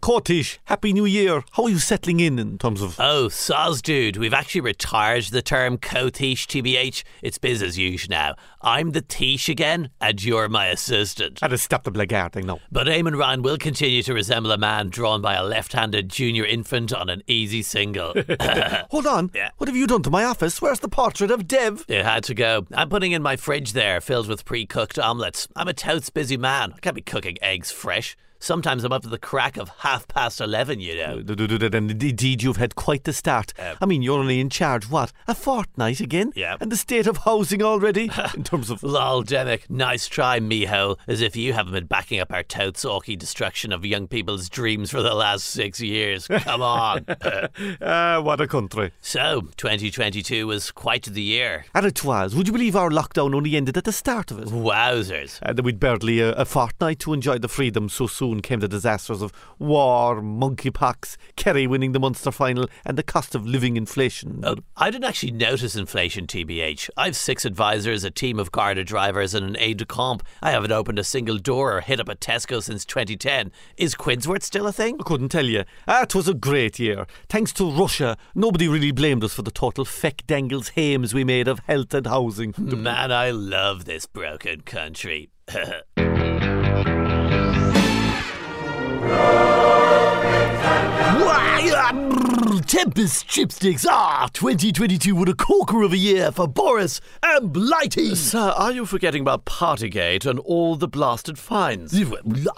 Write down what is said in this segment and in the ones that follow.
Cortish, Happy New Year. How are you settling in terms of... Oh, soz, dude. We've actually retired the term Cortish, TBH. It's biz as usual now. I'm the Tish again, and you're my assistant. I'd have stopped the blackguarding now. But Eamon Ryan will continue to resemble a man drawn by a left-handed junior infant on an easy single. Hold on. Yeah. What have you done to my office? Where's the portrait of Dev? It had to go. I'm putting in my fridge there, filled with pre-cooked omelettes. I'm a totes busy man. I can't be cooking eggs fresh. Sometimes I'm up to the crack of 11:30, you know. And indeed, you've had quite the start. I mean, you're only in charge, what, a fortnight again? Yeah. And the state of housing already? In terms of... Lol, Demick, nice try, Miho, as if you haven't been backing up our totes orky destruction of young people's dreams for the last 6 years. Come on. What a country. So, 2022 was quite the year. And it was. Would you believe our lockdown only ended at the start of it? Wowzers. And we'd barely a fortnight to enjoy the freedom so soon. Came the disasters of war, monkeypox, Kerry winning the Munster final, and the cost of living inflation. I didn't actually notice inflation, TBH. I've 6 advisors, a team of Garda drivers, and an aide de camp. I haven't opened a single door or hit up a Tesco since 2010. Is Quidsworth still a thing? I couldn't tell you. It was a great year. Thanks to Russia, nobody really blamed us for the total feck dangles hames we made of health and housing. Man, I love this broken country. Tempest chipsticks. 2022 was a corker of a year for Boris and Blighty. Sir, are you forgetting about Partygate and all the blasted fines?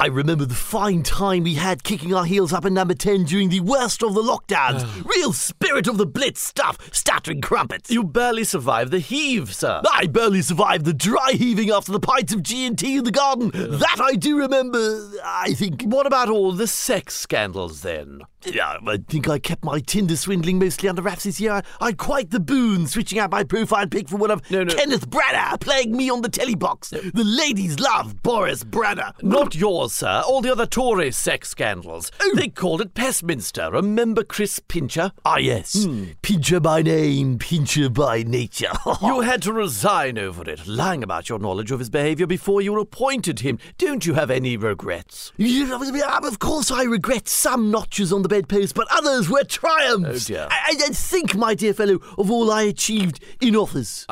I remember the fine time we had kicking our heels up in number 10 during the worst of the lockdowns. Real spirit of the blitz stuff, stuttering crumpets. You barely survived the heave, sir. I barely survived the dry heaving after the pints of G&T in the garden. That I do remember, I think. What about all the sex scandals then? Yeah, I think I kept my Tinder swindling mostly under wraps this year. I quite the boon, switching out my profile pic for one of Kenneth Branagh playing me on the telly box. No. The ladies love Boris Branagh. Not yours, sir. All the other Tory sex scandals. Oh. They called it Pestminster. Remember Chris Pincher? Ah, yes. Pincher by name, Pincher by nature. You had to resign over it, lying about your knowledge of his behaviour before you appointed him. Don't you have any regrets? Of course I regret some notches on the bedpost, but others were triumphs. Oh dear. I think, my dear fellow, of all I achieved in office.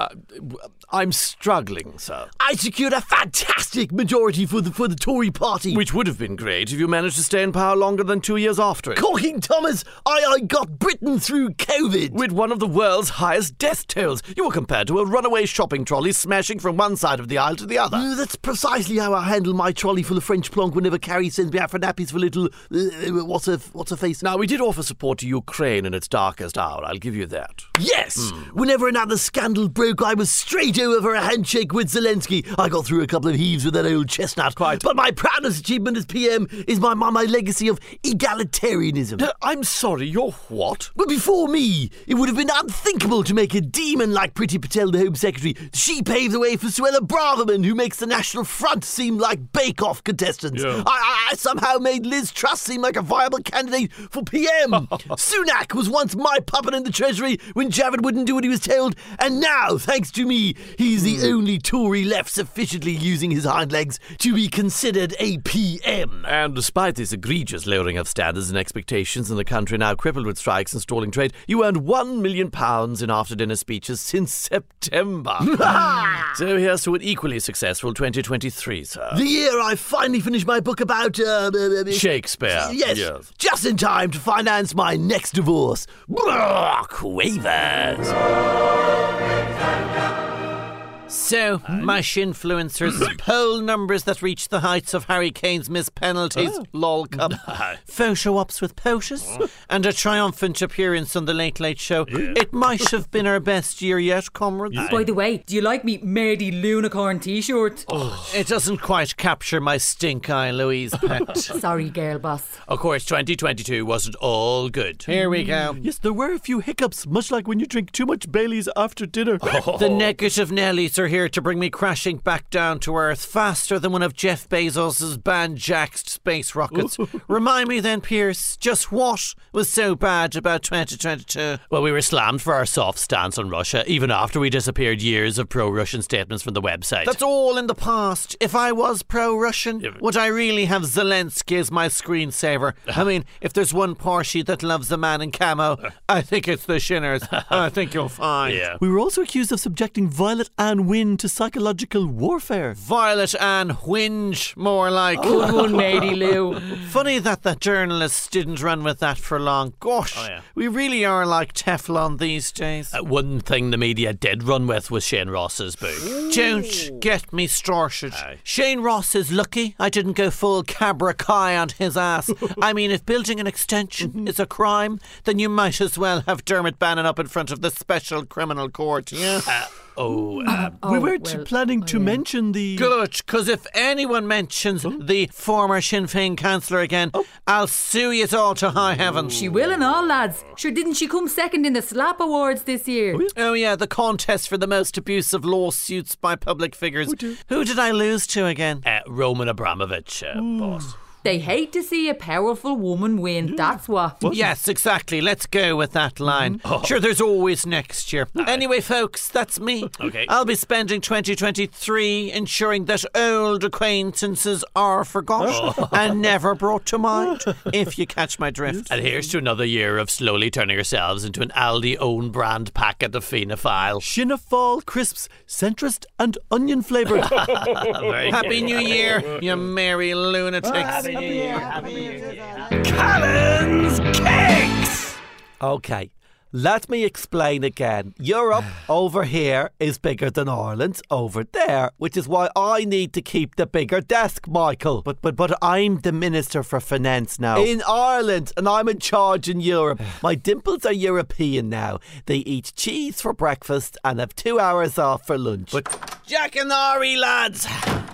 I'm struggling, sir. I secured a fantastic majority for the Tory party. Which would have been great if you managed to stay in power longer than 2 years after it. Corking Thomas, I got Britain through COVID. With one of the world's highest death tolls. You were compared to a runaway shopping trolley smashing from one side of the aisle to the other. That's precisely how I handle my trolley full of French plonk whenever Carrie sends me out for nappies for little... what's her face? Now, we did offer support to Ukraine in its darkest hour, I'll give you that. Yes! Whenever another scandal broke, I was straight over for a handshake with Zelensky. I got through a couple of heaves with that old chestnut. Quite. But my proudest achievement as PM is my legacy of egalitarianism. I'm sorry, you're what? But before me, it would have been unthinkable to make a demon like Priti Patel the Home Secretary. She paved the way for Suella Braverman, who makes the National Front seem like bake-off contestants. Yeah. I somehow made Liz Truss seem like a viable candidate for PM. Sunak was once my puppet in the Treasury when Javid wouldn't do what he was told, and now, thanks to me, he's the only Tory left sufficiently using his hind legs to be considered a PM. And despite this egregious lowering of standards and expectations in the country now crippled with strikes and stalling trade, you earned £1 million in after-dinner speeches since September. So here's to an equally successful 2023, sir. The year I finally finished my book about... Shakespeare. Yes. Just in time to finance my next divorce. Quavers. So, mush influencers, poll numbers that reach the heights of Harry Kane's missed penalties, lol cup, photo ops with potions, and a triumphant appearance on the Late Late Show. Yeah. It might have been our best year yet, comrades. By the way, do you like me Merdy Lunicorn t-shirt? It doesn't quite capture my stink eye, Louise Pett. Sorry, girl boss. Of course, 2022 wasn't all good. Here we go. Yes, there were a few hiccups, much like when you drink too much Baileys after dinner. The negative Nellies Pestminster here to bring me crashing back down to earth faster than one of Jeff Bezos' banjaxed space rockets. Remind me then, Pierce, just what was so bad about 2022? Well, we were slammed for our soft stance on Russia, even after we disappeared years of pro-Russian statements from the website. That's all in the past. If I was pro-Russian, would I really have Zelensky as my screensaver? I mean, if there's one Porsche that loves the man in camo, I think it's the Shinners. I think you'll find. Yeah. We were also accused of subjecting Violet and Wynne to psychological warfare. Violet and whinge, more like. Good one, matey Lou. Funny that the journalists didn't run with that for long. Gosh, we really are like Teflon these days. One thing the media did run with was Shane Ross's book. Don't get me started. Shane Ross is lucky I didn't go full Cobra Kai on his ass. I mean, if building an extension is a crime, then you might as well have Dermot Bannon up in front of the Special Criminal Court. Yeah. We were planning to mention the... Good, because if anyone mentions the former Sinn Féin councillor again, I'll sue you all to high heaven. She will and all, lads. Sure didn't she come second in the Slap Awards this year? Oh yeah, the contest for the most abusive lawsuits by public figures. Who did I lose to again? Roman Abramovich, boss. They hate to see a powerful woman win, that's what. Yes, exactly. Let's go with that line. Sure, there's always next year. Anyway, folks, that's me. Okay. I'll be spending 2023 ensuring that old acquaintances are forgotten and never brought to mind, if you catch my drift. And here's to another year of slowly turning yourselves into an Aldi own brand packet of Fianna Fáil. Fianna Fáil crisps, centrist and onion flavoured. Happy New Year, you merry lunatics. Happy year. Callum's Cakes! Okay, let me explain again. Europe over here is bigger than Ireland over there, which is why I need to keep the bigger desk, Michael. But I'm the Minister for Finance now. In Ireland, and I'm in charge in Europe. My dimples are European now. They eat cheese for breakfast and have 2 hours off for lunch. But Jack and Ari, lads!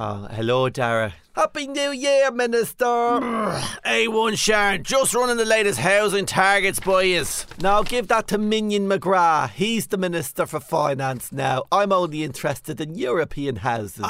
Oh, hello, Dara. Happy New Year, Minister. A1 Sharon, just running the latest housing targets by us. Now give that to Minion McGrath. He's the Minister for Finance now. I'm only interested in European houses.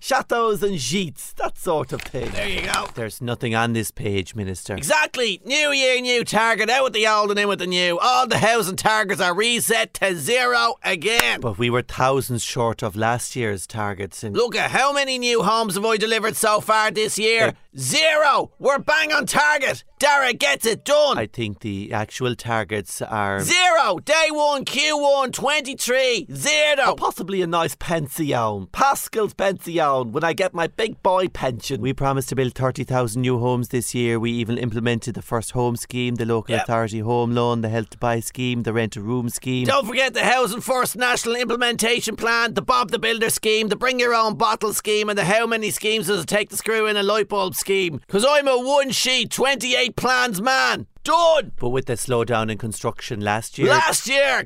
Chateaus and gîtes, that sort of thing. There you go. There's nothing on this page, Minister. Exactly. New year, new target. Out with the old and in with the new. All the housing targets are reset to zero again. But we were thousands short of last year's targets. Look at how many new homes have I delivered so far. This year, zero. We're bang on target. Dara gets it done. I think the actual targets are zero. Day one, Q1, 23, zero. Or possibly a nice pension, Pascal's pension, when I get my big boy pension. We promised to build 30,000 new homes this year. We even implemented the first home scheme, the local authority home loan, the help to buy scheme, the rent to room scheme. Don't forget the housing first national implementation plan, the Bob the Builder scheme, the bring your own bottle scheme, and the how many schemes does it take to screw in a light bulb scheme, because I'm a one sheet 28 plans man. Done! But with the slowdown in construction last year,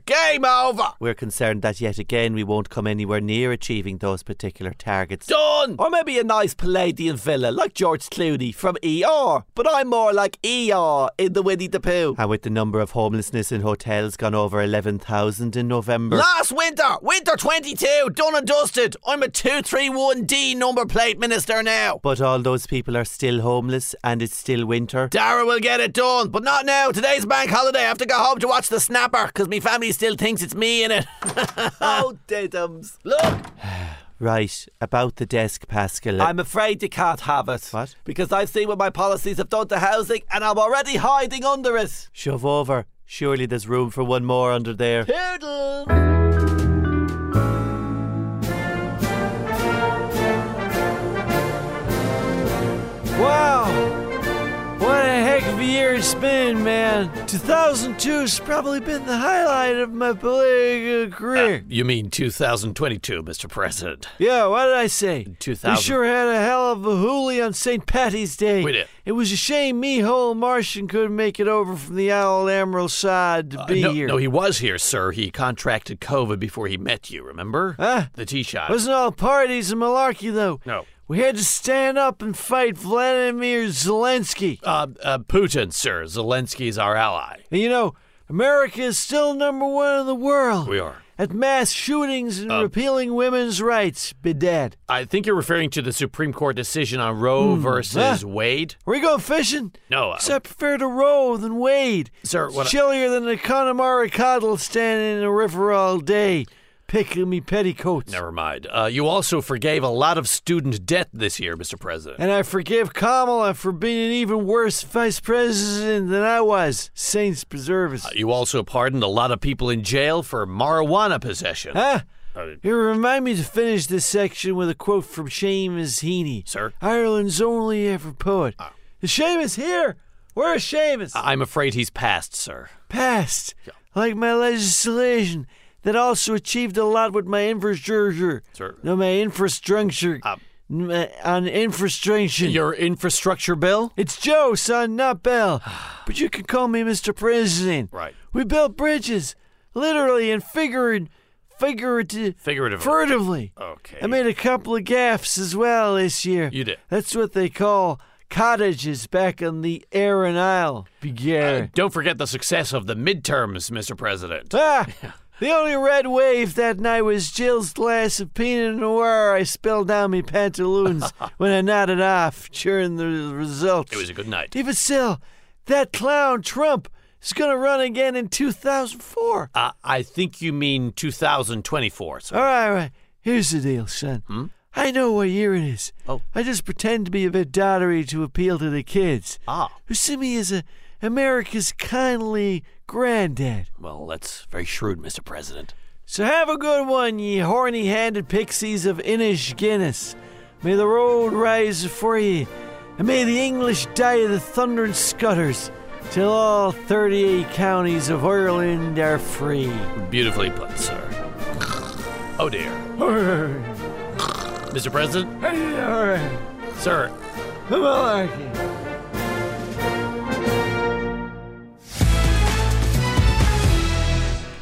game over! We're concerned that yet again we won't come anywhere near achieving those particular targets. Done! Or maybe a nice Palladian villa like George Clooney from ER, but I'm more like ER in the Winnie the Pooh. And with the number of homelessness in hotels gone over 11,000 in November. Last winter 22, done and dusted. I'm a 231D number plate minister now. But all those people are still homeless and it's still winter. Dara will get it done, but not now. Today's bank holiday. I have to go home to watch The Snapper because my family still thinks it's me in it. Oh, diddums. Look. Right, about the desk, Pascal. I'm afraid you can't have it. What? Because I've seen what my policies have done to housing and I'm already hiding under it. Shove over. Surely there's room for one more under there. Toodle. Year it's been, man. 2002's probably been the highlight of my political career. You mean 2022, Mr. President? Yeah, what did I say? 2000. We sure had a hell of a hoolie on St. Patty's Day. We did. It was a shame me, whole Martian, couldn't make it over from the Owl Emerald side to be here. No, he was here, sir. He contracted COVID before he met you, remember? Huh? The T-shot. Wasn't all parties and malarkey, though. No. We had to stand up and fight Vladimir Zelensky. Putin, sir. Zelensky's our ally. And you know, America is still number one in the world. We are. at mass shootings and repealing women's rights. Bedad. I think you're referring to the Supreme Court decision on Roe versus Wade. Are we going fishing? No. Except I prefer to Roe than Wade. Sir, what? It's chillier than a Connemara coddle standing in the river all day. Picking me petticoats. Never mind. You also forgave a lot of student debt this year, Mr. President. And I forgive Kamala for being an even worse vice president than I was. Saints preserve us. You also pardoned a lot of people in jail for marijuana possession. Huh? You remind me to finish this section with a quote from Seamus Heaney. Sir? Ireland's only ever poet. Is Seamus here? Where's Seamus? I'm afraid he's passed, sir. Passed? Yeah. Like my legislation. That also achieved a lot with my infrastructure. Sir. No, my infrastructure. On infrastructure. Your infrastructure bill? It's Joe, son, not Bell. But you can call me Mr. President. Right. We built bridges, literally and figuratively. Furtively. Okay. I made a couple of gaffes as well this year. You did. That's what they call cottages back on the Aran Isle. Yeah. Don't forget the success of the midterms, Mr. President. Ah! The only red wave that night was Jill's glass of Pinot Noir I spilled down me pantaloons when I nodded off during the results. It was a good night. Even still, that clown Trump is going to run again in 2004. I think you mean 2024, sir. All right. Here's the deal, son. I know what year it is. Oh. I just pretend to be a bit doddery to appeal to the kids. Who see me as America's kindly granddad. Well, that's very shrewd, Mr. President. So have a good one, ye horny-handed pixies of Inish Guinness. May the road rise before ye, and may the English die of the thunder and scutters, till all 38 counties of Ireland are free. Beautifully put, sir. Oh, dear. Mr. President? All right. Sir. I'm all right.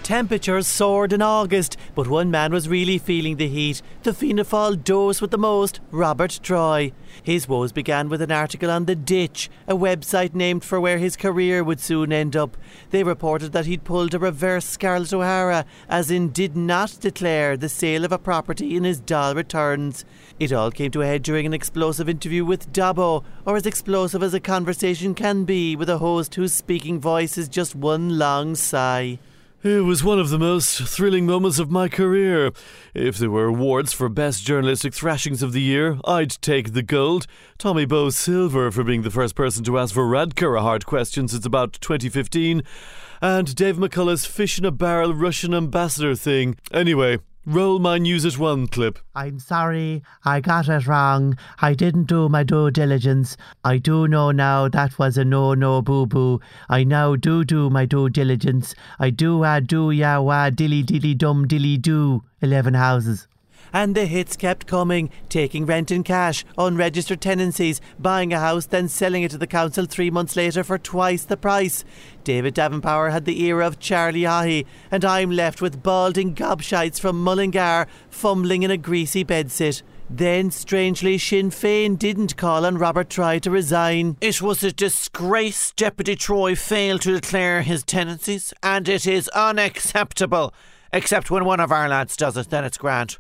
Temperatures soared in August, but one man was really feeling the heat. The Fianna Fáil dose with the most, Robert Troy. His woes began with an article on The Ditch, a website named for where his career would soon end up. They reported that he'd pulled a reverse Scarlett O'Hara, as in did not declare the sale of a property in his Dáil returns. It all came to a head during an explosive interview with Dubbo, or as explosive as a conversation can be with a host whose speaking voice is just one long sigh. It was one of the most thrilling moments of my career. If there were awards for best journalistic thrashings of the year, I'd take the gold. Tommy Bo's silver for being the first person to ask Varadkar a hard question since about 2015. And Dave McCullough's fish-in-a-barrel Russian ambassador thing. Anyway, roll my news at one clip. I'm sorry, I got it wrong. I didn't do my due diligence. I do know now that was a no-no boo-boo. I now do my due diligence. I do ya wa dilly dilly dum dilly do. 11 houses. And the hits kept coming, taking rent in cash, unregistered tenancies, buying a house, then selling it to the council 3 months later for twice the price. David Davenpower had the era of Charlie Haughey, and I'm left with balding gobshites from Mullingar fumbling in a greasy bedsit. Then, strangely, Sinn Féin didn't call on Robert Troy to resign. It was a disgrace Deputy Troy failed to declare his tenancies, and it is unacceptable. Except when one of our lads does it, then it's grand.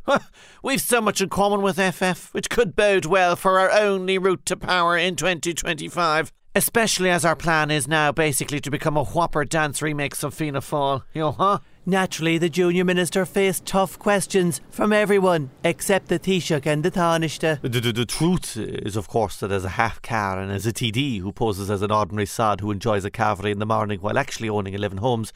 We've so much in common with FF, which could bode well for our only route to power in 2025. Especially as our plan is now basically to become a whopper dance remix of Fianna Fáil. Naturally, the junior minister faced tough questions from everyone, except the Taoiseach and the Taoiseach. The truth is, of course, that as a half-car and as a TD who poses as an ordinary sod who enjoys a cavalry in the morning while actually owning 11 homes,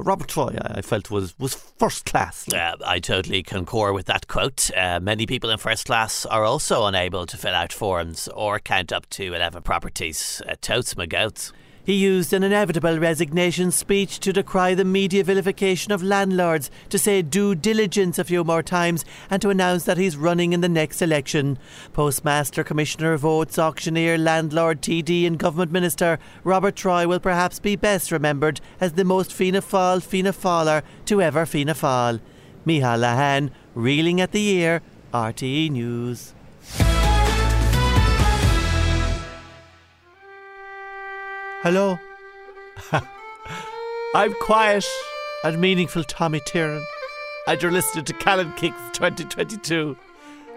Robert Troy, I felt, was first class. I totally concur with that quote. Many people in first class are also unable to fill out forms or count up to 11 properties. Totes my goats. He used an inevitable resignation speech to decry the media vilification of landlords, to say due diligence a few more times, and to announce that he's running in the next election. Postmaster, Commissioner of Oates, auctioneer, landlord, TD and Government Minister, Robert Troy will perhaps be best remembered as the most Fianna Fáil Fianna Fáiler to ever Fianna Fáil. Micheál Lahan, reeling at the ear, RTE News. Hello. I'm quiet and meaningful Tommy Tiernan. and you're listening to Callan Kicks 2022,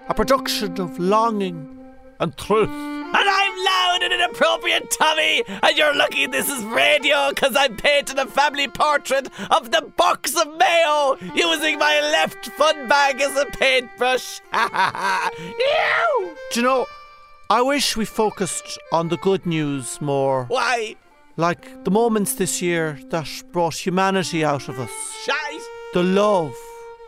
a production of longing and truth. And I'm loud and inappropriate, Tommy, and you're lucky this is radio because I'm painting a family portrait of the box of mayo using my left fun bag as a paintbrush. Ew! Do you know, I wish we focused on the good news more. Why? Like the moments this year that brought humanity out of us. Shite! The love,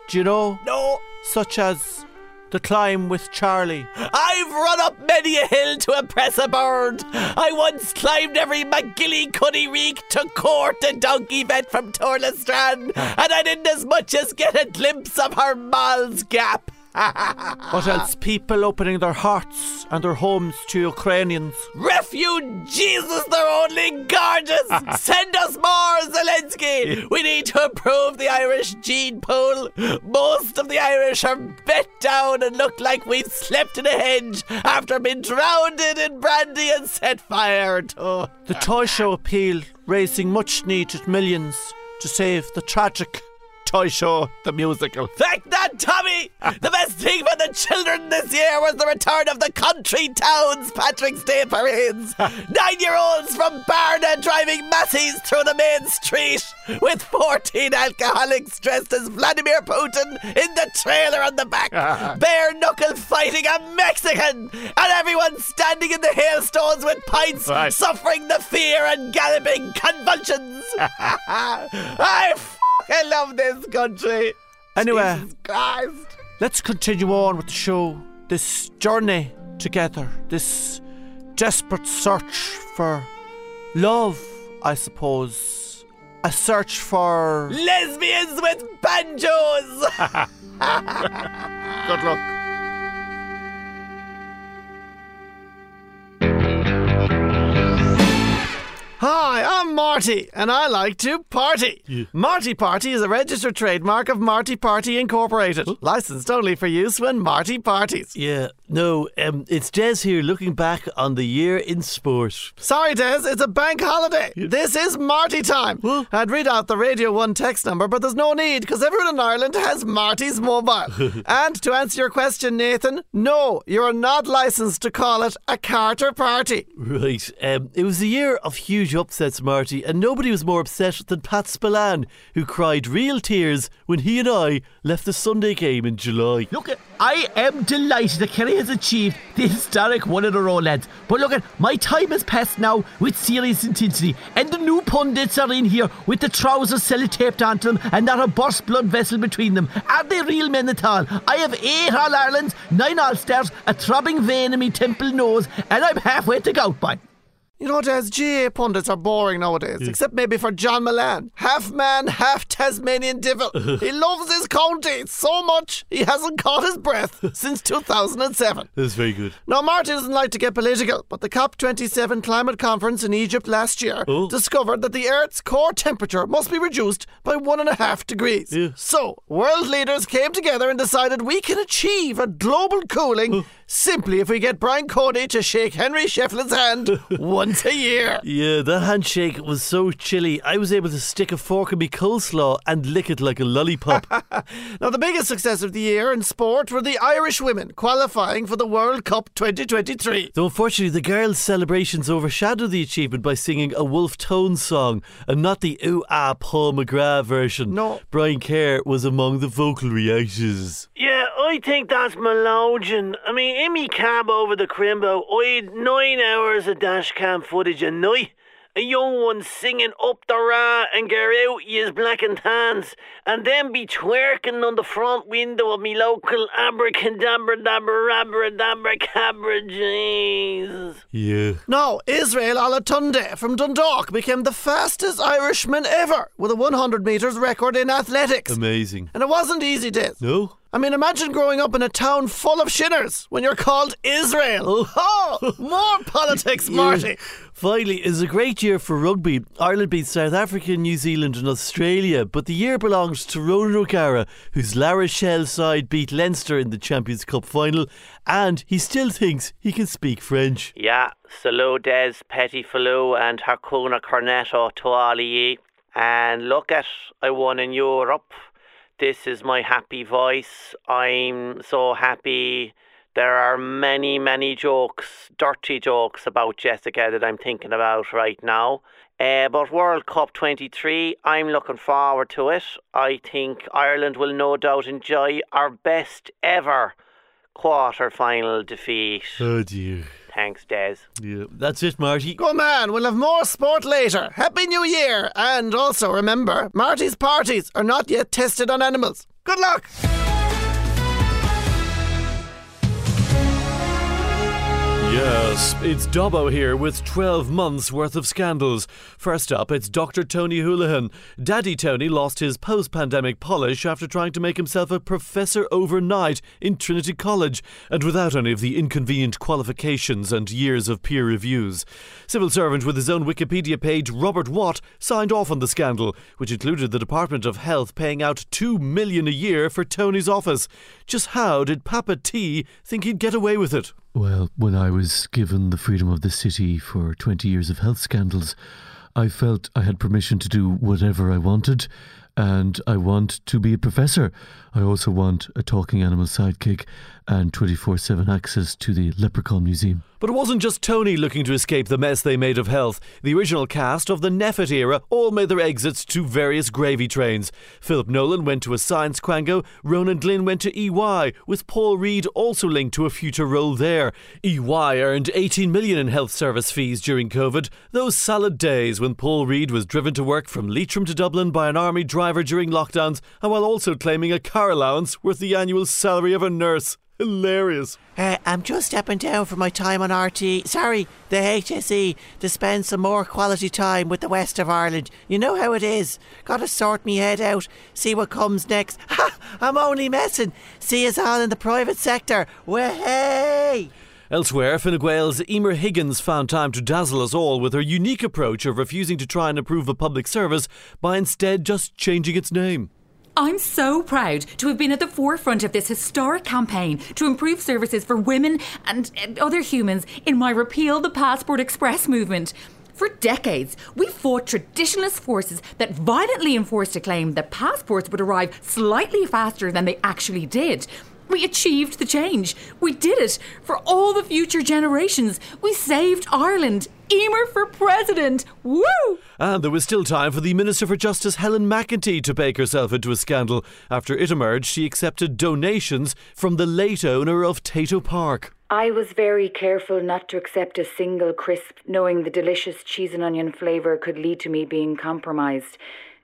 do you know? No. Such as the climb with Charlie. I've run up many a hill to impress a bird. I once climbed every McGilly-Cuddy reek to court a donkey vet from Torlestrand, and I didn't as much as get a glimpse of her Mall's Gap. What else? People opening their hearts and their homes to Ukrainians. Refugees, they're only gorgeous. Send us more, Zelensky. We need to improve the Irish gene pool. Most of the Irish are bent down and look like we've slept in a hedge after being drowned in brandy and set fire to. The toy show appeal, raising much needed millions to save the tragic Toy Show, the musical. Thank that, Tommy! The best thing for the children this year was the return of the country town's Patrick's Day parades. 9-year-olds from Barna driving Massies through the main street with 14 alcoholics dressed as Vladimir Putin in the trailer on the back, bare-knuckle fighting a Mexican, and everyone standing in the hailstones with pints, right, suffering the fear and galloping convulsions. I love this country. Anyway, Jesus Christ, let's continue on with the show. This journey together, this desperate search for love, I suppose. A search for lesbians with banjos. Good luck. Hi, I'm Marty, and I like to party. Yeah. Marty Party is a registered trademark of Marty Party Incorporated. Ooh. Licensed only for use when Marty parties. Yeah, no, it's Des here looking back on the year in sport. Sorry, Des, it's a bank holiday. Yeah. This is Marty time. Ooh. I'd read out the Radio 1 text number, but there's no need, because everyone in Ireland has Marty's mobile. And to answer your question, Nathan, no, you're not licensed to call it a Carter Party. Right, it was a year of huge upsets, Marty, and nobody was more upset than Pat Spillane, who cried real tears when he and I left the Sunday game in July. Look, I am delighted that Kerry has achieved the historic one in a row, lads. But look, my time has passed now with serious intensity, and the new pundits are in here with the trousers sellotaped onto them and not a burst blood vessel between them. Are they real men at all? I have 8 All-Irelands, 9 All-Stars, a throbbing vein in me temple nose, and I'm halfway to gout, by. You know, Des, GA pundits are boring nowadays, except maybe for John Milan. Half man, half Tasmanian devil. He loves his county so much, he hasn't caught his breath since 2007. That's very good. Now, Marty doesn't like to get political, but the COP27 climate conference in Egypt last year discovered that the Earth's core temperature must be reduced by 1.5 degrees. Yeah. So, world leaders came together and decided we can achieve a global cooling simply if we get Brian Cody to shake Henry Shefflin's hand one a year. Yeah, that handshake was so chilly, I was able to stick a fork in me coleslaw and lick it like a lollipop. Now, the biggest success of the year in sport were the Irish women qualifying for the World Cup 2023. Though, unfortunately, the girls' celebrations overshadowed the achievement by singing a Wolf Tone song and not the ooh-ah Paul McGrath version. No. Brian Kerr was among the vocal reactors. Yeah, I think that's Melodian. I mean, in me cab over the Crimbo, I had 9 hours of dash cam footage a night. A young one singing up the ra and get out ye's black and tans, and then be twerking on the front window of me local abracadabra cabra. Jesus. Yeah. Now, Israel Olatunde from Dundalk became the fastest Irishman ever with a 100 metres record in athletics. Amazing. And it wasn't easy, Dave. No. I mean, imagine growing up in a town full of Shinners when you're called Israel. Oh, more politics, Marty. Finally, it was a great year for rugby. Ireland beat South Africa, New Zealand and Australia, but the year belongs to Ronan O'Gara, whose La Rochelle side beat Leinster in the Champions Cup final, and he still thinks he can speak French. Yeah, salut des, petit falou and harcuna cornetto to all ye. And look at, I won in Europe. This is my happy voice. I'm so happy. There are many, many jokes, dirty jokes about Jessica that I'm thinking about right now. But World Cup 23, I'm looking forward to it. I think Ireland will no doubt enjoy our best ever quarter-final defeat. Oh dear. Thanks, Des. Yeah, that's it, Marty. Go man, we'll have more sport later. Happy New Year! And also remember, Marty's parties are not yet tested on animals. Good luck! Yes, it's Dobbo here with 12 months worth of scandals. First up, it's Dr. Tony Houlihan. Daddy Tony lost his post-pandemic polish after trying to make himself a professor overnight in Trinity College and without any of the inconvenient qualifications and years of peer reviews. Civil servant with his own Wikipedia page, Robert Watt, signed off on the scandal, which included the Department of Health paying out $2 million a year for Tony's office. Just how did Papa T think he'd get away with it? Well, when I was given the freedom of the city for 20 years of health scandals, I felt I had permission to do whatever I wanted, and I want to be a professor. I also want a talking animal sidekick and 24/7 access to the Leprechaun Museum. But it wasn't just Tony looking to escape the mess they made of health. The original cast of the Neffet era all made their exits to various gravy trains. Philip Nolan went to a science quango, Ronan Glynn went to EY, with Paul Reed also linked to a future role there. EY earned 18 million in health service fees during COVID, those salad days when Paul Reed was driven to work from Leitrim to Dublin by an army driver during lockdowns, and while also claiming a car allowance worth the annual salary of a nurse. Hilarious. I'm just stepping down from my time on the HSE, to spend some more quality time with the West of Ireland. You know how it is. Gotta sort me head out, see what comes next. Ha! I'm only messing. See us all in the private sector. Way-hey! Elsewhere, Fine Gael's Emer Higgins found time to dazzle us all with her unique approach of refusing to try and improve a public service by instead just changing its name. I'm so proud to have been at the forefront of this historic campaign to improve services for women and other humans in my Repeal the Passport Express movement. For decades, we fought traditionalist forces that violently enforced a claim that passports would arrive slightly faster than they actually did. We achieved the change. We did it for all the future generations. We saved Ireland. Emer for president. Woo! And there was still time for the Minister for Justice, Helen McEntee, to bake herself into a scandal. After it emerged, she accepted donations from the late owner of Tato Park. I was very careful not to accept a single crisp, knowing the delicious cheese and onion flavour could lead to me being compromised.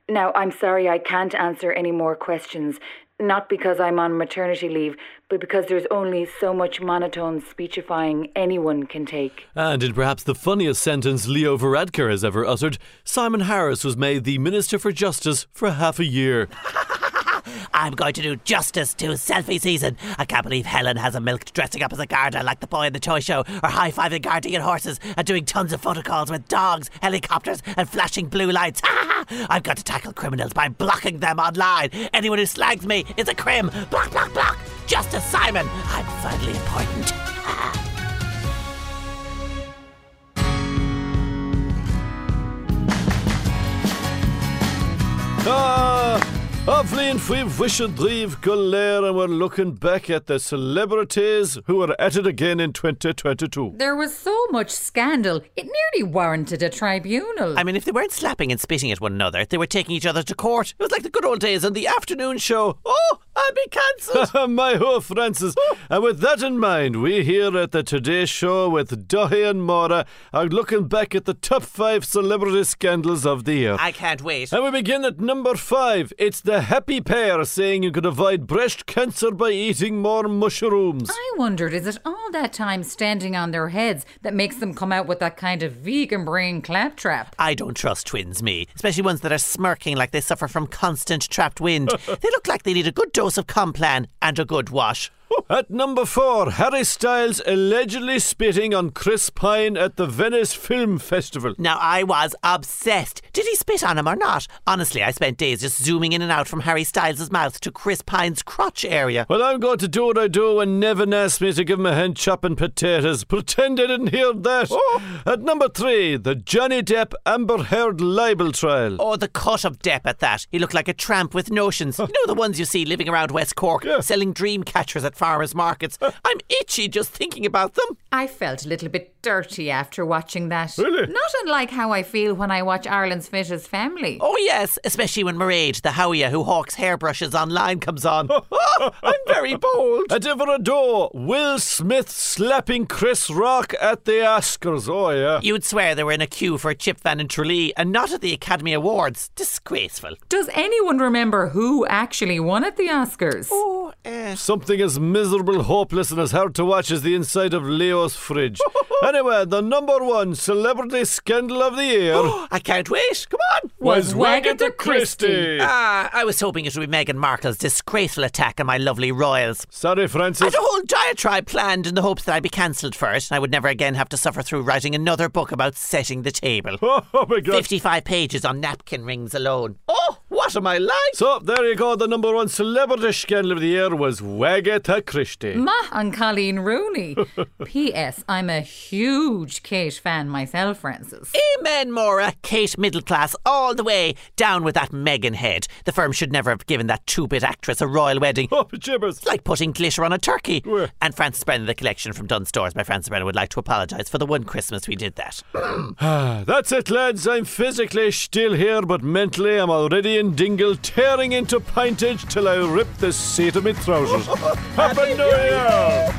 Now, I'm sorry I can't answer any more questions. Not because I'm on maternity leave, but because there's only so much monotone speechifying anyone can take. And in perhaps the funniest sentence Leo Varadkar has ever uttered, Simon Harris was made the Minister for Justice for half a year. I'm going to do justice to selfie season. I can't believe Helen hasn't milked dressing up as a Garda like the boy in the toy show, or high-fiving guardian horses and doing tons of photo calls with dogs, helicopters and flashing blue lights. I've got to tackle criminals by blocking them online. Anyone who slags me is a crim. Block, block, block. Justice Simon. I'm finally important. Hopefully in Wish and Drive Colère, and we're looking back at the celebrities who are at it again in 2022. There was so much scandal, it nearly warranted a tribunal. I mean, if they weren't slapping and spitting at one another, they were taking each other to court. It was like the good old days on the afternoon show. Oh, I'll be cancelled. My ho, Francis. And with that in mind, we here at the Today Show with Doherty and Mora are looking back at the top 5 celebrity scandals of the year. I can't wait. And we begin at number 5. It's the happy pair saying you could avoid breast cancer by eating more mushrooms. I wondered, is it all that time standing on their heads that makes them come out with that kind of vegan brain claptrap? I don't trust twins, me. Especially ones that are smirking like they suffer from constant trapped wind. They look like they need a good dose of Complan and a good wash. At number 4, Harry Styles allegedly spitting on Chris Pine at the Venice Film Festival. Now, I was obsessed. Did he spit on him or not? Honestly, I spent days just zooming in and out from Harry Styles' mouth to Chris Pine's crotch area. Well, I'm going to do what I do and Nevin asked me to give him a hand chopping potatoes. Pretend I didn't hear that. Oh. At number 3, the Johnny Depp Amber Heard libel trial. Oh, the cut of Depp at that. He looked like a tramp with notions. You know the ones you see living around West Cork, selling dream catchers at farmers markets. I'm itchy just thinking about them. I felt a little bit dirty after watching that. Really? Not unlike how I feel when I watch Ireland's Fittest Family. Oh yes, especially when Mairead, the howie who hawks hairbrushes online, comes on. I'm very bold. At number 2, Will Smith slapping Chris Rock at the Oscars. Oh yeah. You'd swear they were in a queue for a Chip Van and Tralee and not at the Academy Awards. Disgraceful. Does anyone remember who actually won at the Oscars? Oh, something as miserable, hopeless and as hard to watch as the inside of Leo's fridge. Anyway, the number 1 celebrity scandal of the year I can't wait, come on, was Agatha Christie. I was hoping it would be Meghan Markle's disgraceful attack on my lovely royals. Sorry, Francis, I had a whole diatribe planned in the hopes that I'd be cancelled for it and I would never again have to suffer through writing another book about setting the table. Oh my God, 55 pages on napkin rings alone. Oh, what am I like? So there you go, the number 1 celebrity scandal of the year was Agatha Christie. Ma and Colleen Rooney. P.S. I'm a huge Kate fan myself, Francis. Amen, Maura. Kate middle class all the way. Down with that Meghan head. The firm should never have given that two-bit actress a royal wedding. Oh, jibbers. It's like putting glitter on a turkey. Where? And Francis Brennan, the collection from Dunn Stores by Francis Brennan, would like to apologise for the one Christmas we did that. That's it, lads. I'm physically still here, but mentally I'm already in Dingle, tearing into Pintage till I rip the seat of my trousers. Happy New Year!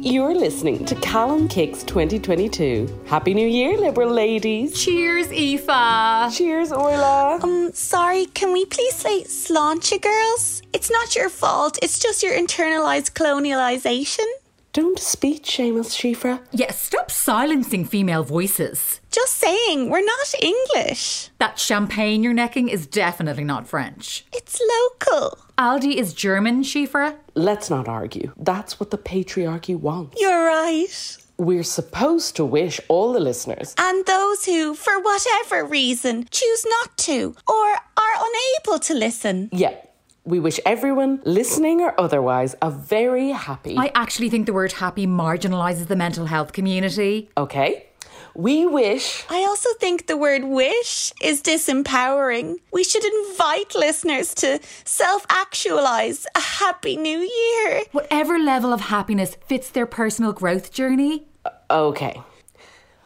You're listening to Callan Kicks 2022. Happy New Year, Liberal ladies. Cheers, Aoife. Cheers, Orla. Sorry, can we please say Sláinte, girls? It's not your fault, it's just your internalised colonialisation. Don't speak, Seamus Shifra. Yes, stop silencing female voices. Just saying, we're not English. That champagne you're necking is definitely not French. It's local. Aldi is German, Shifra. Let's not argue. That's what the patriarchy wants. You're right. We're supposed to wish all the listeners and those who, for whatever reason, choose not to or are unable to listen. Yeah. We wish everyone, listening or otherwise, a very happy... I actually think the word happy marginalises the mental health community. Okay. We wish... I also think the word wish is disempowering. We should invite listeners to self-actualise a happy new year. Whatever level of happiness fits their personal growth journey. Okay.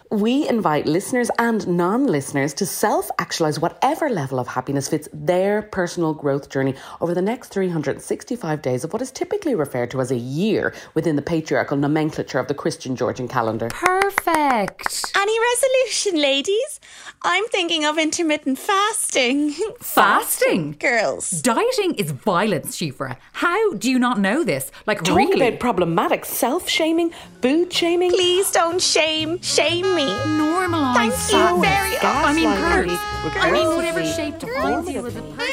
We invite listeners and non-listeners to self-actualise whatever level of happiness fits their personal growth journey over the next 365 days of what is typically referred to as a year within the patriarchal nomenclature of the Christian Georgian calendar. Perfect. Any resolution, ladies? I'm thinking of intermittent fasting. Fasting? Girls. Dieting is violence, Shifra. How do you not know this? Like, talk really? Talk about problematic self-shaming, food-shaming. Please don't shame me. Normalised. Thank you very much. I mean, whatever shape to find you as a person.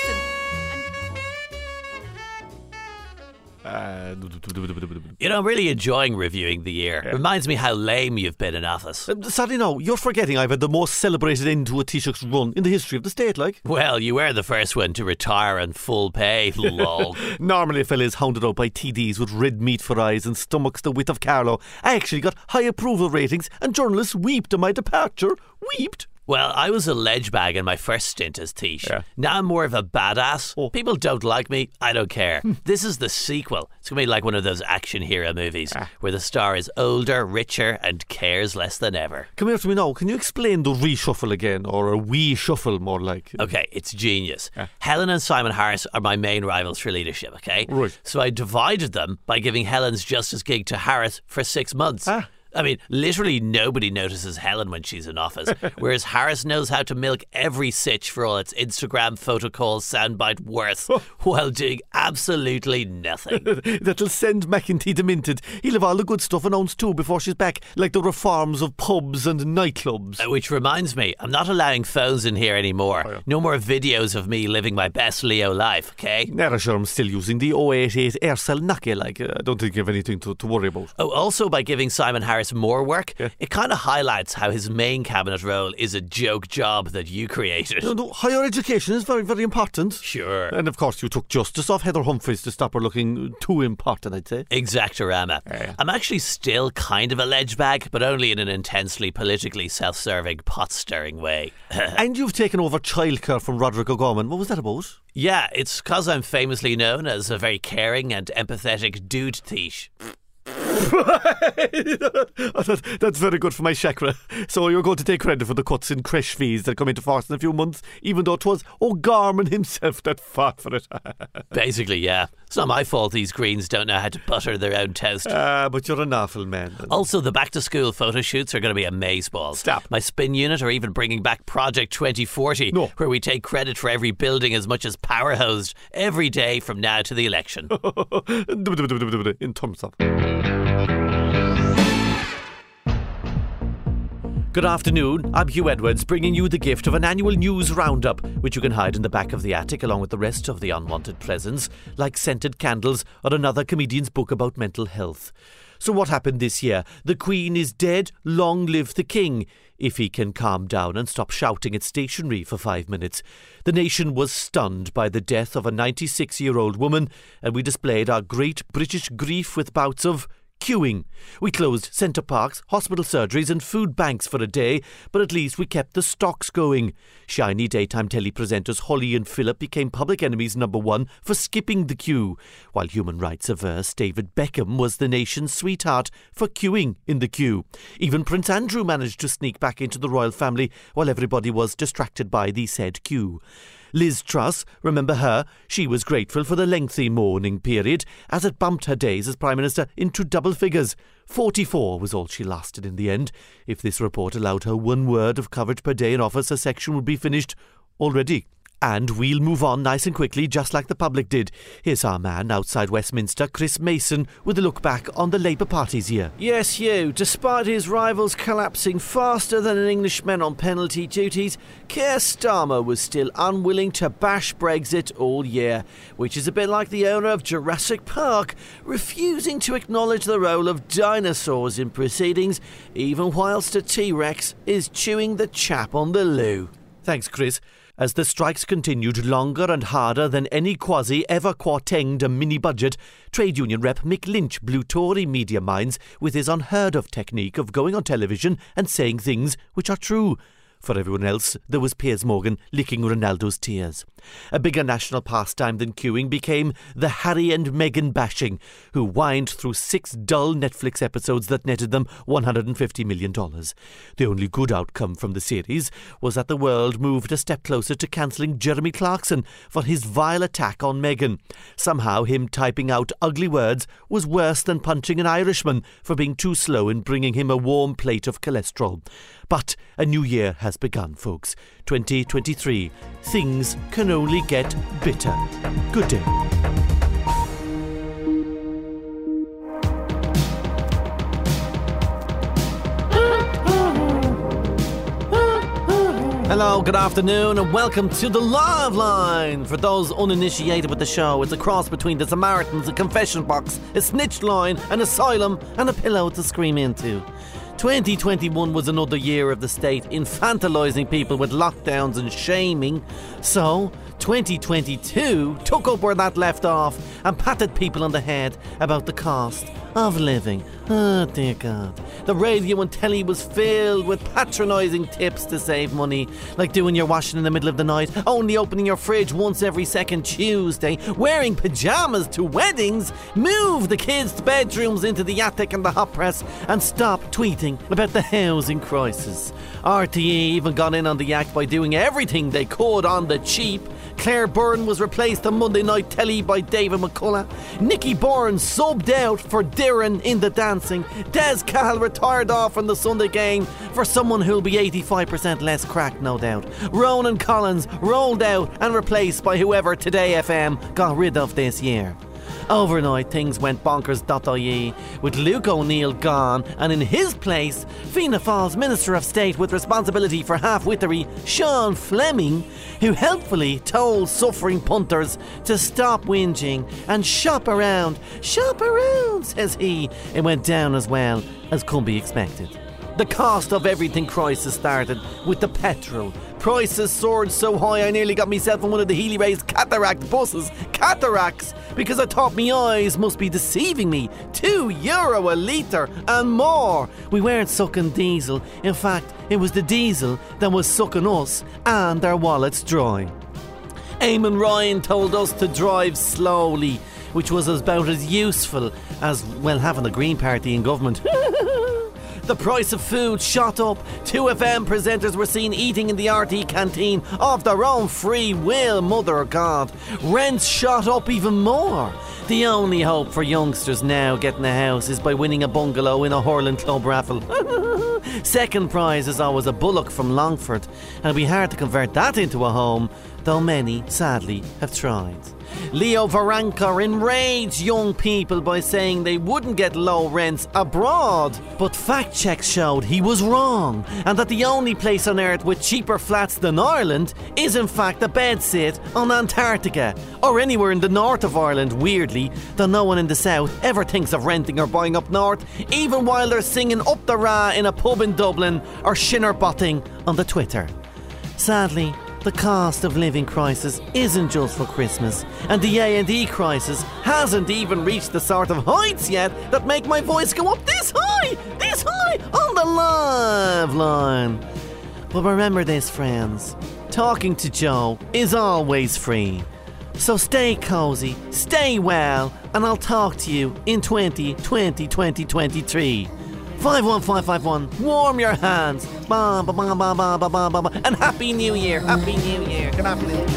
You know, I'm really enjoying reviewing the year. Yeah. Reminds me how lame you've been in office. Sadly, no, you're forgetting I've had the most celebrated end to a Taoiseach's run in the history of the state, like. Well, you were the first one to retire on full pay, lol. Normally a fella is hounded out by TDs with red meat for eyes and stomachs the width of Carlo. I actually got high approval ratings and journalists weeped at my departure. Weeped? Well, I was a ledgebag in my first stint as Taoiseach. Yeah. Now I'm more of a badass. Oh. People don't like me. I don't care. This is the sequel. It's going to be like one of those action hero movies where the star is older, richer and cares less than ever. Come here to me now. Can you explain the reshuffle again? Or a wee shuffle, more like? Okay, it's genius. Yeah. Helen and Simon Harris are my main rivals for leadership, okay? Right. So I divided them by giving Helen's justice gig to Harris for 6 months. I mean, literally nobody notices Helen when she's in office, whereas Harris knows how to milk every sitch for all its Instagram photo calls, soundbite worth, while doing absolutely nothing. That'll send McEntee demented. He'll have all the good stuff announced too before she's back, like the reforms of pubs and nightclubs. Which reminds me, I'm not allowing phones in here anymore. Oh, yeah. No more videos of me living my best Leo life, okay? Not sure I'm still using the 088 Aircel Nokia, like, I don't think you have anything to worry about. Oh, also by giving Simon Harris more work, yeah, it kind of highlights how his main cabinet role is a joke job that you created. No, higher education is very, very important. Sure. And of course you took justice off Heather Humphreys to stop her looking too important, I'd say. Exactorama. Yeah. I'm actually still kind of a ledge bag, but only in an intensely politically self-serving, pot-stirring way. And you've taken over childcare from Roderick O'Gorman. What was that about? Yeah, it's because I'm famously known as a very caring and empathetic dude teach. That's very good for my chakra. So you're going to take credit for the cuts in creche fees that come into force in a few months, even though it was O'Gorman himself that fought for it. Basically, yeah. It's not my fault these Greens don't know how to butter their own toast. But you're an awful man. Also, the back-to-school photo shoots are going to be amazeballs. Stop. My spin unit are even bringing back Project 2040, no, where we take credit for every building as much as power hosed every day from now to the election. In terms of... Good afternoon, I'm Hugh Edwards, bringing you the gift of an annual news roundup, which you can hide in the back of the attic along with the rest of the unwanted presents, like scented candles or another comedian's book about mental health. So what happened this year? The Queen is dead, long live the King, if he can calm down and stop shouting at stationery for 5 minutes. The nation was stunned by the death of a 96-year-old woman, and we displayed our great British grief with bouts of... queuing. We closed centre parks, hospital surgeries and food banks for a day, but at least we kept the stocks going. Shiny daytime telepresenters Holly and Philip became public enemies #1 for skipping the queue, while human rights averse David Beckham was the nation's sweetheart for queuing in the queue. Even Prince Andrew managed to sneak back into the royal family while everybody was distracted by the said queue. Liz Truss, remember her? She was grateful for the lengthy mourning period, as it bumped her days as Prime Minister into double figures. 44 was all she lasted in the end. If this report allowed her 1 word of coverage per day in office, her section would be finished already. And we'll move on nice and quickly, just like the public did. Here's our man outside Westminster, Chris Mason, with a look back on the Labour Party's year. Yes, Hugh. Despite his rivals collapsing faster than an Englishman on penalty duties, Keir Starmer was still unwilling to bash Brexit all year, which is a bit like the owner of Jurassic Park, refusing to acknowledge the role of dinosaurs in proceedings, even whilst a T-Rex is chewing the chap on the loo. Thanks, Chris. As the strikes continued longer and harder than any quasi ever quartanged a mini-budget, trade union rep Mick Lynch blew Tory media minds with his unheard-of technique of going on television and saying things which are true. For everyone else, there was Piers Morgan licking Ronaldo's tears. A bigger national pastime than queuing became the Harry and Meghan bashing, who whined through 6 dull Netflix episodes that netted them $150 million. The only good outcome from the series was that the world moved a step closer to cancelling Jeremy Clarkson for his vile attack on Meghan. Somehow him typing out ugly words was worse than punching an Irishman for being too slow in bringing him a warm plate of cholesterol. But a new year has begun, folks. 2023. Things can only get bitter. Good day. Hello, good afternoon, and welcome to the Live Line. For those uninitiated with the show, it's a cross between the Samaritans, a confession box, a snitch line, an asylum, and a pillow to scream into. 2021 was another year of the state infantilising people with lockdowns and shaming, so 2022 took up where that left off and patted people on the head about the cost of living. Oh dear God. The radio and telly was filled with patronising tips to save money, like doing your washing in the middle of the night, only opening your fridge once every second Tuesday, wearing pyjamas to weddings, move the kids' bedrooms into the attic and the hot press, and stop tweeting about the housing crisis. RTE even got in on the act by doing everything they could on the cheap, Claire Byrne was replaced on Monday Night Telly by David McCullough. Nicky Bourne subbed out for Diran in The Dancing. Des Cahill retired off from the Sunday Game for someone who'll be 85% less cracked, no doubt. Ronan Collins rolled out and replaced by whoever Today FM got rid of this year. Overnight, things went bonkers.ie, with Luke O'Neill gone, and in his place, Fianna Fáil's Minister of State with responsibility for half-wittery, Sean Fleming, who helpfully told suffering punters to stop whinging and shop around. Shop around, says he. It went down as well as could be expected. The cost of everything crisis started with the petrol. Prices soared so high I nearly got myself on one of the Healy Rays cataract buses. Cataracts! Because I thought my eyes must be deceiving me. €2 a litre and more. We weren't sucking diesel. In fact, it was the diesel that was sucking us and our wallets dry. Eamon Ryan told us to drive slowly, which was about as useful as, well, having the Green Party in government. The price of food shot up. 2FM presenters were seen eating in the RT canteen of their own free will, mother of God. Rents shot up even more. The only hope for youngsters now getting a house is by winning a bungalow in a Hurling Club raffle. Second prize is always a bullock from Longford, and it'll be hard to convert that into a home, though many, sadly, have tried. Leo Varadkar enraged young people by saying they wouldn't get low rents abroad, but fact checks showed he was wrong, and that the only place on earth with cheaper flats than Ireland is in fact a bedsit on Antarctica, or anywhere in the north of Ireland, weirdly, though no one in the south ever thinks of renting or buying up north, even while they're singing Up the Ra in a pub in Dublin or Shinnerbotting on the Twitter. Sadly, the cost of living crisis isn't just for Christmas, and the A&E crisis hasn't even reached the sort of heights yet that make my voice go up this high, on the live line. But remember this, friends, talking to Joe is always free. So stay cosy, stay well, and I'll talk to you in 2023. 51551, warm your hands. Ba, ba, ba, ba, ba, ba, ba, ba. And Happy New Year. Happy New Year. Good afternoon.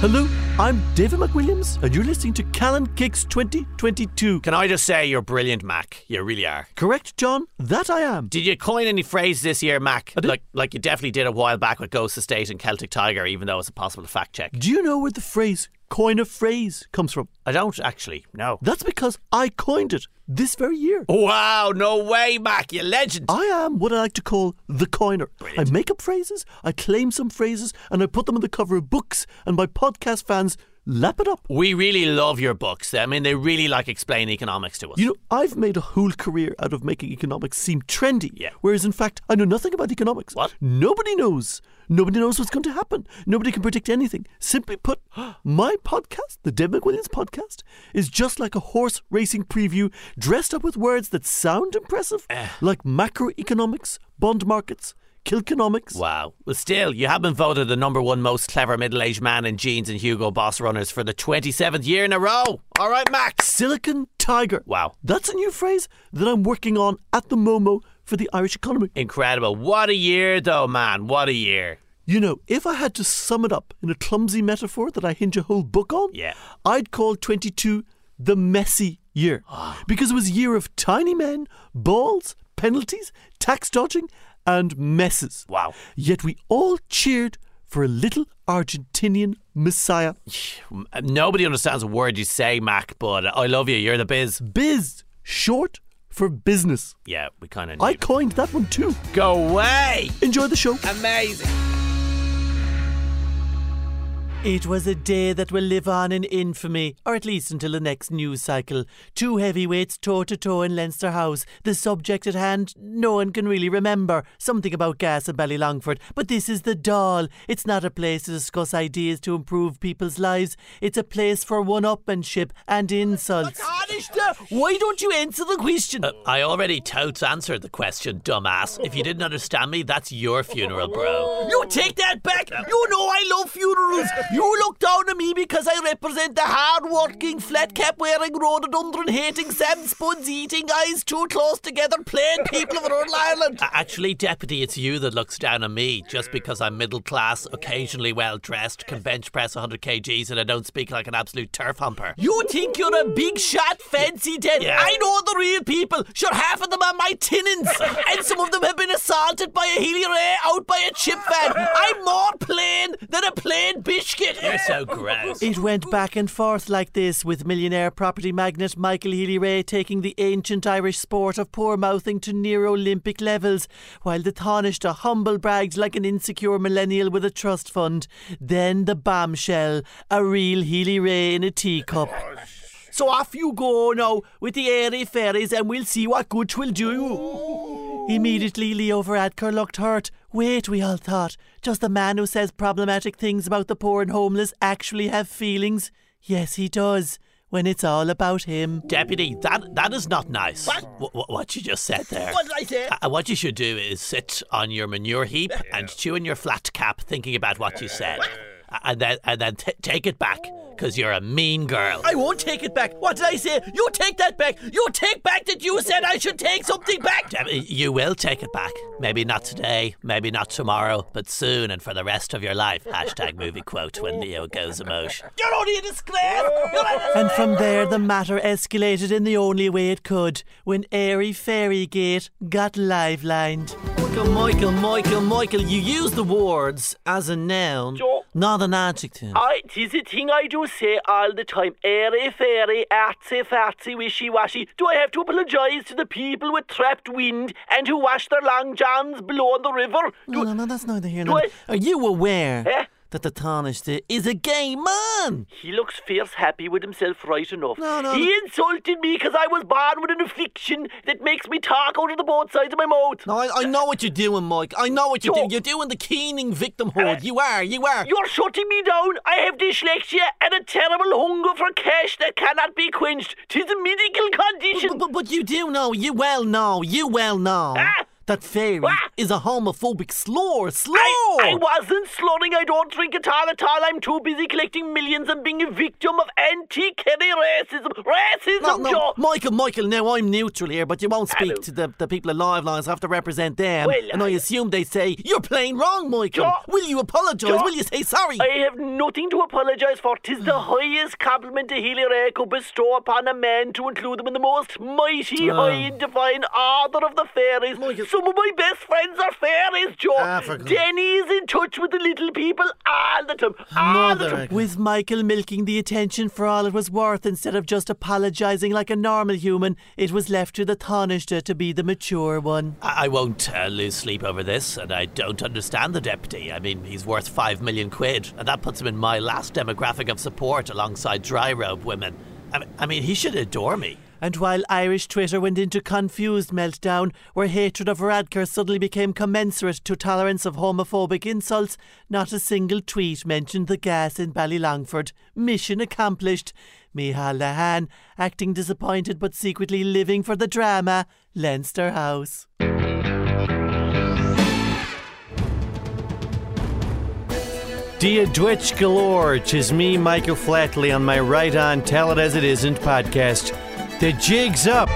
Hello, I'm David McWilliams, and you're listening to Callan Kicks 2022. Can I just say you're brilliant, Mac? You really are. Correct, John? That I am. Did you coin any phrases this year, Mac? Like you definitely did a while back with Ghost Estate and Celtic Tiger, even though it's a possible fact check. Do you know where the phrase coin a phrase comes from? I don't, actually, no. That's because I coined it this very year. Wow, no way, Mac, you legend. I am what I like to call the coiner. Brilliant. I make up phrases, I claim some phrases, and I put them on the cover of books, and my podcast fans lap it up. We really love your books. I mean, they really like explain economics to us. You know, I've made a whole career out of making economics seem trendy, yeah, whereas in fact I know nothing about economics. What? Nobody knows. Nobody knows what's going to happen. Nobody can predict anything. Simply put, my podcast, the Dave McWilliams podcast, is just like a horse racing preview dressed up with words that sound impressive, like macroeconomics, bond markets, Kilconomics. Wow. Well, still, you have been voted the #1 most clever middle-aged man in jeans and Hugo Boss runners for the 27th year in a row. All right, Max. Silicon Tiger. Wow. That's a new phrase that I'm working on at the Momo for the Irish economy. Incredible. What a year, though, man. What a year. You know, if I had to sum it up in a clumsy metaphor that I hinge a whole book on, yeah, I'd call 22 the messy year. Because it was a year of tiny men, balls, penalties, tax dodging, and messes. Wow. Yet we all cheered for a little Argentinian messiah. Nobody understands a word you say, Mac, but I love you. You're the biz. Biz, short for business. Yeah, we kind of knew. I coined that one too. Go away. Enjoy the show. Amazing. It was a day that will live on in infamy, or at least until the next news cycle. Two heavyweights toe-to-toe in Leinster House. The subject at hand, no one can really remember. Something about gas in Ballylongford. But this is the Dáil. It's not a place to discuss ideas to improve people's lives. It's a place for one-upmanship and insults. Why don't you answer the question? I already totes answered the question, dumbass. If you didn't understand me, that's your funeral, bro. You take that back. You know I love funerals. You look down on me because I represent the hard-working, flat-cap-wearing, rhododendron-hating, samspuns-eating, eyes-too-close-together, plain people of rural Ireland. Actually, Deputy, it's you that looks down on me. Just because I'm middle-class, occasionally well-dressed, can bench-press 100 kgs and I don't speak like an absolute turf humper. You think you're a big-shot, fancy dead. Yeah. I know the real people. Sure, half of them are my tenants. And some of them have been assaulted by a Healy Ray out by a chip van. I'm more plain than a plain biscuit. You're so gross. It went back and forth like this, with millionaire property magnate Michael Healy Ray taking the ancient Irish sport of poor mouthing to near Olympic levels, while the Taoiseach humble bragged like an insecure millennial with a trust fund. Then the bombshell, a real Healy Ray in a teacup. So off you go now with the airy fairies and we'll see what good 'twill do. Immediately Leo Varadkar looked hurt. Wait, we all thought. Does the man who says problematic things about the poor and homeless actually have feelings? Yes, he does. When it's all about him. Deputy, that is not nice. What? What you just said there. What did I say? What you should do is sit on your manure heap and chew in your flat cap thinking about what you said. What? And then take it back, because you're a mean girl. I won't take it back. What did I say? You take that back. You take back that you said I should take something back. You will take it back. Maybe not today, maybe not tomorrow, but soon and for the rest of your life. Hashtag movie quote when Leo goes emotion. You're only a disgrace. And from there, the matter escalated in the only way it could, when Airy Fairy Gate got live-lined. Michael, you use the words as a noun, Joe, not an adjective. Tis a thing I do say all the time. Airy, fairy, artsy, fartsy, wishy-washy. Do I have to apologise to the people with trapped wind and who wash their long johns below the river? No, that's neither here nor there. Are you aware that the Taoiseach is a gay man? He looks fierce happy with himself right enough. He insulted me because I was born with an affliction that makes me talk out of the both sides of my mouth. No, I know what you're doing, Mike. I know what you're doing. You're doing the keening victimhood. You are. You're shutting me down. I have dyslexia and a terrible hunger for cash that cannot be quenched. 'Tis a medical condition. But you do know. You well know. That fairy is a homophobic slur. I wasn't slurring. I don't drink at all. I'm too busy collecting millions and being a victim of anti-Kerry racism. No, Michael, now I'm neutral here, but you won't speak to the people of Live Lines. I have to represent them. Well, and I assume they say, you're playing wrong, Michael. Will you apologise? Will you say sorry? I have nothing to apologise for. 'Tis the highest compliment a Healy Ray could bestow upon a man to include them in the most mighty, high and divine order of the fairies. Michael, some of my best friends are fairies, Joe. Denny is in touch with the little people all the time. With Michael milking the attention for all it was worth instead of just apologising like a normal human, it was left to the Taoiseach to be the mature one. I won't lose sleep over this, and I don't understand the Deputy. I mean, he's worth 5 million quid, and that puts him in my last demographic of support alongside dry robe women. I mean, he should adore me. And while Irish Twitter went into confused meltdown, where hatred of Varadkar suddenly became commensurate to tolerance of homophobic insults, not a single tweet mentioned the gas in Ballylongford. Mission accomplished. Micheál Lahan, acting disappointed but secretly living for the drama, Leinster House. Dia Dwitch galore, 'tis me, Michael Flatley, on my Right On Tell It As It Isn't podcast. The jig's up.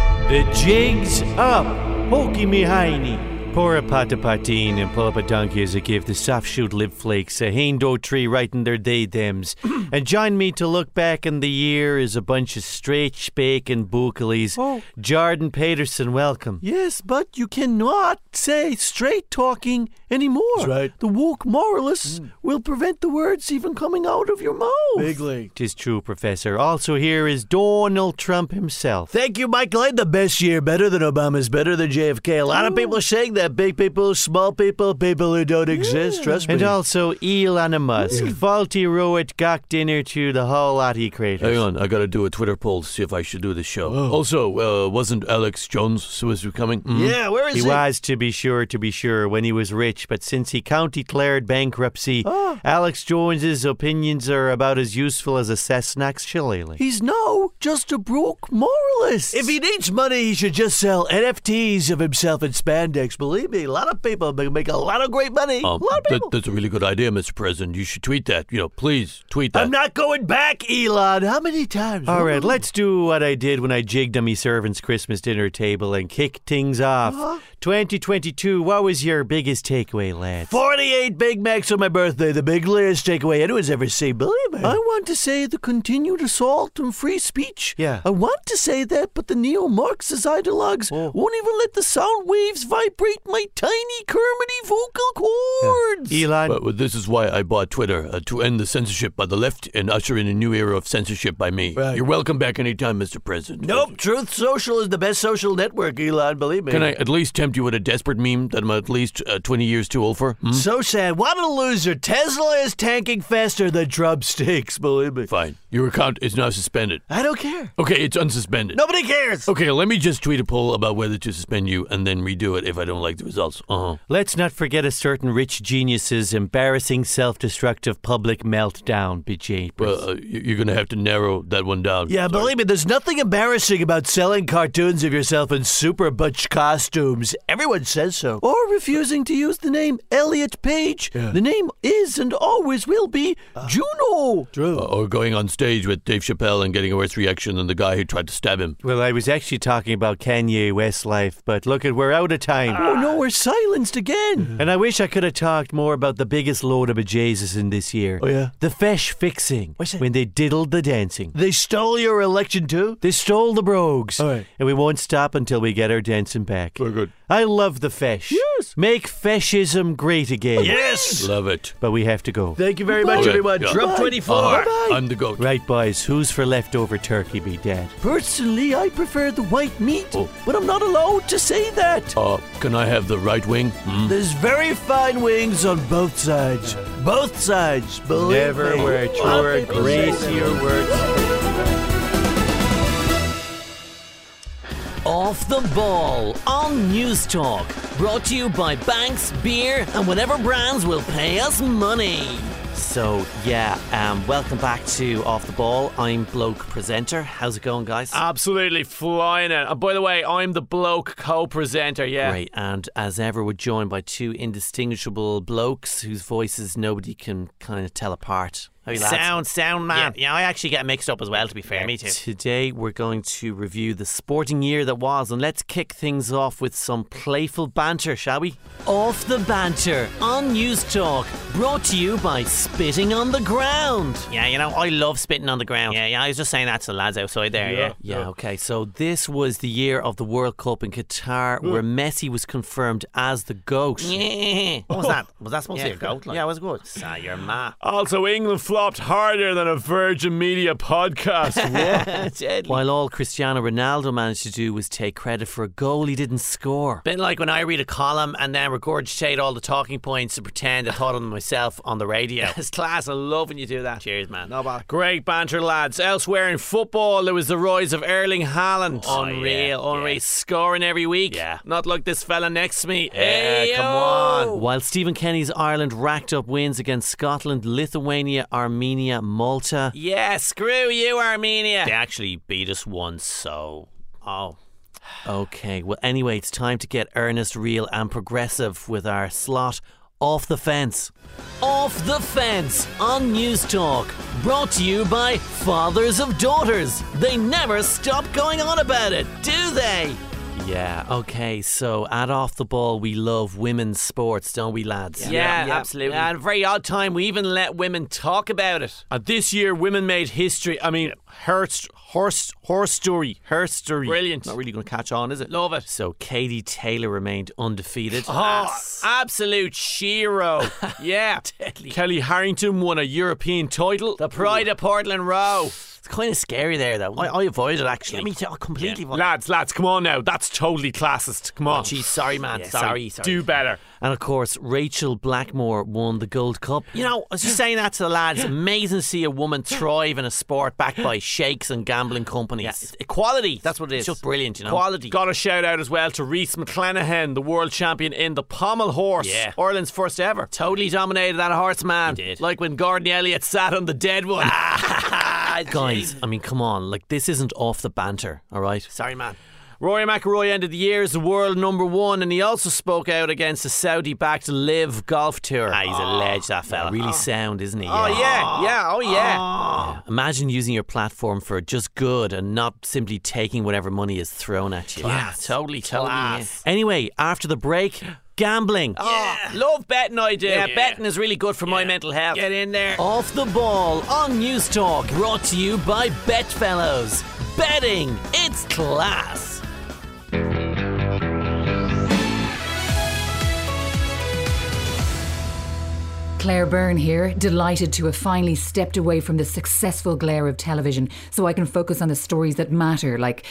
Pokey me hiney. Pour a pot of potine and pull up a donkey as a gift. The soft shoot lip flakes, a hando tree right in their day thems. And join me to look back in the year is a bunch of straight spake and bookalies. Oh. Jordan Peterson, welcome. Yes, but you cannot say straight talking anymore. That's right. The woke moralists will prevent the words even coming out of your mouth. Big league. 'Tis true, Professor. Also here is Donald Trump himself. Thank you, Michael. I had the best year. Better than Obama's. Better than JFK. A lot of people are saying that. Big people, small people, people who don't exist. Trust me. And also Elon Musk. Faulty, roet, cocktail. dinner to the whole lot of creators. Hang on, I gotta do a Twitter poll to see if I should do this show. Oh. Also, wasn't Alex Jones supposed to be coming? Mm-hmm. Yeah, where is he? He was, to be sure, when he was rich, but since he county-declared bankruptcy, Alex Jones's opinions are about as useful as a Cessnock's shillelagh. He's now just a broke moralist. If he needs money, he should just sell NFTs of himself in spandex. Believe me, a lot of people make a lot of great money. A lot of people. That's a really good idea, Mr. President. You should tweet that. You know, please tweet that. I'm not going back, Elon. How many times? All right, let's do what I did when I jigged on me servants' Christmas dinner table and kicked things off. 2022, what was your biggest takeaway, lads? 48 Big Macs on my birthday, the biggest takeaway anyone's ever seen. Believe me. I want to say the continued assault on free speech. Yeah. I want to say that, but the neo-Marxist ideologues won't even let the sound waves vibrate my tiny Kermity vocal cords. Yeah. Elon. Well, this is why I bought Twitter, to end the censorship by the left and usher in a new era of censorship by me. Right. You're welcome back anytime, Mr. President. Nope, Truth Social is the best social network, Elon, believe me. Can I at least tempt you with a desperate meme that I'm at least 20 years too old for? Hmm? So sad. What a loser. Tesla is tanking faster than drumsticks, believe me. Fine. Your account is now suspended. I don't care. Okay, it's unsuspended. Nobody cares. Okay, let me just tweet a poll about whether to suspend you and then redo it if I don't like the results. Let's not forget a certain rich genius's embarrassing self-destructive public meltdown, BJ. Well, you're going to have to narrow that one down. Yeah, believe me, there's nothing embarrassing about selling cartoons of yourself in super butch costumes. Everyone says so. Or refusing to use the name Elliot Page. Yeah. The name is and always will be Juno. True. Or going on stage with Dave Chappelle and getting a worse reaction than the guy who tried to stab him. Well, I was actually talking about Kanye West's life, but look at, we're out of time. Oh no, we're silenced again. And I wish I could have talked more about the biggest load of bejesus in this year. Oh yeah? The fesh fixing. What's that? When they diddled the dancing. They stole your election too? They stole the brogues. All right. And we won't stop until we get our dancing back. Very good. I love the fesh. Yes. Make feshism great again. Yes. Love it. But we have to go. Thank you very much, everyone. Yeah. Drop 24. Bye. I'm the goat. Right, boys. Who's for leftover turkey, be dad? Personally, I prefer the white meat, but I'm not allowed to say that. Can I have the right wing? Hmm? There's very fine wings on both sides. Both sides. Believe never me. Were truer, gracier words. Off the Ball on News Talk. Brought to you by banks, beer, and whatever brands will pay us money. So, welcome back to Off the Ball. I'm Bloke Presenter. How's it going, guys? Absolutely flying it. And by the way, I'm the Bloke Co-Presenter, yeah. Great, and as ever, we're joined by two indistinguishable blokes whose voices nobody can kind of tell apart. Sound man. Yeah, I actually get mixed up as well, to be fair. Yeah, me too. Today we're going to review the sporting year that was, and let's kick things off with some playful banter, shall we? Off the Banter on News Talk, brought to you by Spitting on the Ground. Yeah, you know, I love spitting on the ground. Yeah, I was just saying that to the lads outside there, Yeah, okay, so this was the year of the World Cup in Qatar where Messi was confirmed as the GOAT. Yeah. What was that? Was that supposed to be a GOAT? Like? Yeah, it was good. Sa your ma. Also, England flopped harder than a Virgin Media podcast. While all Cristiano Ronaldo managed to do was take credit for a goal he didn't score. Been like when I read a column and then regurgitate all the talking points to pretend I thought of them myself on the radio. It's class. I love when you do that. Cheers, man. No bother. Great banter, lads. Elsewhere in football, there was the rise of Erling Haaland. Unreal, scoring every week. Yeah. Not like this fella next to me. Hey, come on. While Stephen Kenny's Ireland racked up wins against Scotland, Lithuania, Armenia, Malta. Yeah, screw you, Armenia. They actually beat us once, so... Okay, well, anyway, it's time to get earnest, real and progressive with our slot, Off the Fence. Off the Fence on News Talk. Brought to you by Fathers of Daughters. They never stop going on about it, do they? Yeah, okay, so at Off the Ball, we love women's sports, don't we, lads? Yeah, absolutely. At a very odd time, we even let women talk about it. And this year, women made history. I mean, her story. Brilliant. Not really going to catch on, is it? Love it. So Katie Taylor remained undefeated. Absolute shero. Kelly Harrington won a European title. The pride of Portland Row. kind of scary there, though. I avoided, actually. I mean, completely. Yeah. Lads, come on now. That's totally classist. Come on. Oh, geez, sorry, man. Yeah, sorry. Do better. And, of course, Rachel Blackmore won the Gold Cup. You know, I was just saying that to the lads. Amazing to see a woman thrive in a sport backed by sheikhs and gambling companies. Yeah. Equality. That's what it is. It's just brilliant, you know. Quality. Got a shout-out as well to Rhys McClanahan, the world champion in the pommel horse. Yeah. Ireland's first ever. Totally dominated that horse, man. He did. Like when Gordon Elliott sat on the dead one. Guys, I mean, come on. Like, this isn't off the banter, all right? Sorry, man. Rory McIlroy ended the year as the world number one, and he also spoke out against the Saudi-backed Live Golf Tour. Ah, he's a ledge, that fella. Really sound, isn't he? Yeah. Oh, yeah. Imagine using your platform for just good and not simply taking whatever money is thrown at you. Class. Yeah, totally. Class. Anyway, after the break... Gambling. Yeah. Oh, love betting idea. Yeah. Betting is really good for my mental health. Get in there. Off the Ball on News Talk. Brought to you by Betfellows. Betting, it's class. Claire Byrne here, delighted to have finally stepped away from the successful glare of television so I can focus on the stories that matter, like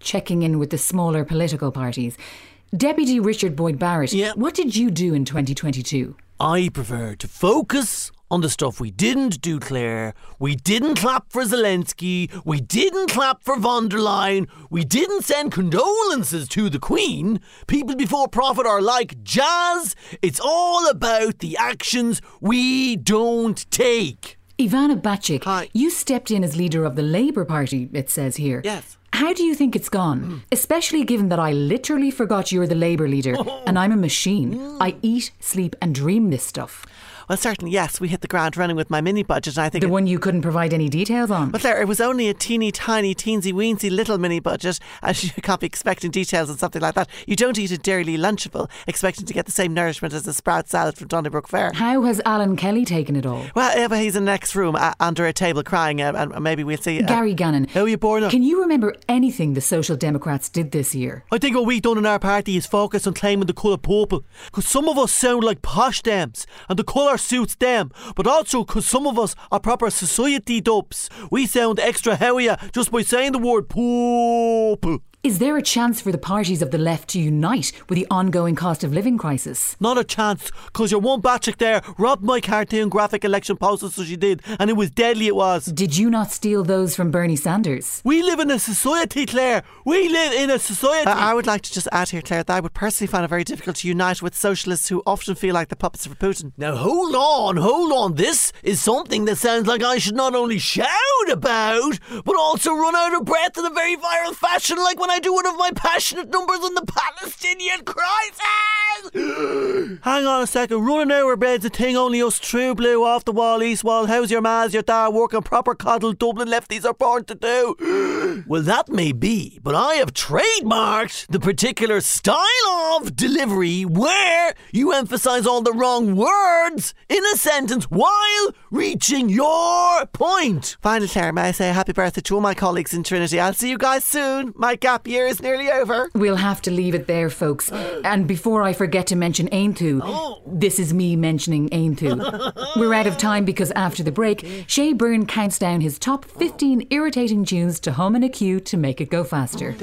checking in with the smaller political parties. Deputy Richard Boyd Barrett, what did you do in 2022? I prefer to focus on the stuff we didn't do, Claire. We didn't clap for Zelensky. We didn't clap for von der Leyen. We didn't send condolences to the Queen. People before profit are like jazz. It's all about the actions we don't take. Ivana Bacic, hi. You stepped in as leader of the Labour Party, it says here. Yes. How do you think it's gone? Especially given that I literally forgot you're the Labour leader and I'm a machine. I eat, sleep and dream this stuff. Well, certainly, yes. We hit the ground running with my mini-budget. And I think the one you couldn't provide any details on. But there, it was only a teeny, tiny, teensy-weensy little mini-budget. As you can't be expecting details on something like that. You don't eat a daily Lunchable expecting to get the same nourishment as a sprout salad from Donnybrook Fair. How has Alan Kelly taken it all? Well, yeah, but he's in the next room under a table crying, and maybe we'll see... Gary Gannon. Oh, you born up. Can you remember anything the Social Democrats did this year? I think what we've done in our party is focus on claiming the colour purple. Because some of us sound like posh Dems, and the colour suits them, but also because some of us are proper society dopes. We sound extra howie just by saying the word poop. Is there a chance for the parties of the left to unite with the ongoing cost of living crisis? Not a chance, because your one Bacic there robbed my cartoon graphic election posters, so she did, and it was deadly, it was. Did you not steal those from Bernie Sanders? We live in a society, Claire. We live in a society. I would like to just add here, Claire, that I would personally find it very difficult to unite with socialists who often feel like the puppets for Putin. Now, hold on. This is something that sounds like I should not only shout about, but also run out of breath in a very viral fashion, like when I do one of my passionate numbers on the Palestinian crisis. Hang on a second. Running out of bed's a thing only us true blue off the wall, east wall, how's your ma's, your da, working proper coddle Dublin lefties are born to do. Well, that may be, but I have trademarked the particular style of delivery where you emphasise all the wrong words in a sentence while reaching your point. Finally, Claire, may I say happy birthday to all my colleagues in Trinity. I'll see you guys soon. My gap year is nearly over. We'll have to leave it there, folks. And before I forget to mention Aintu, this is me mentioning Aintu. We're out of time because after the break, Shea Byrne counts down his top 15 irritating tunes to hum in a queue to make it go faster.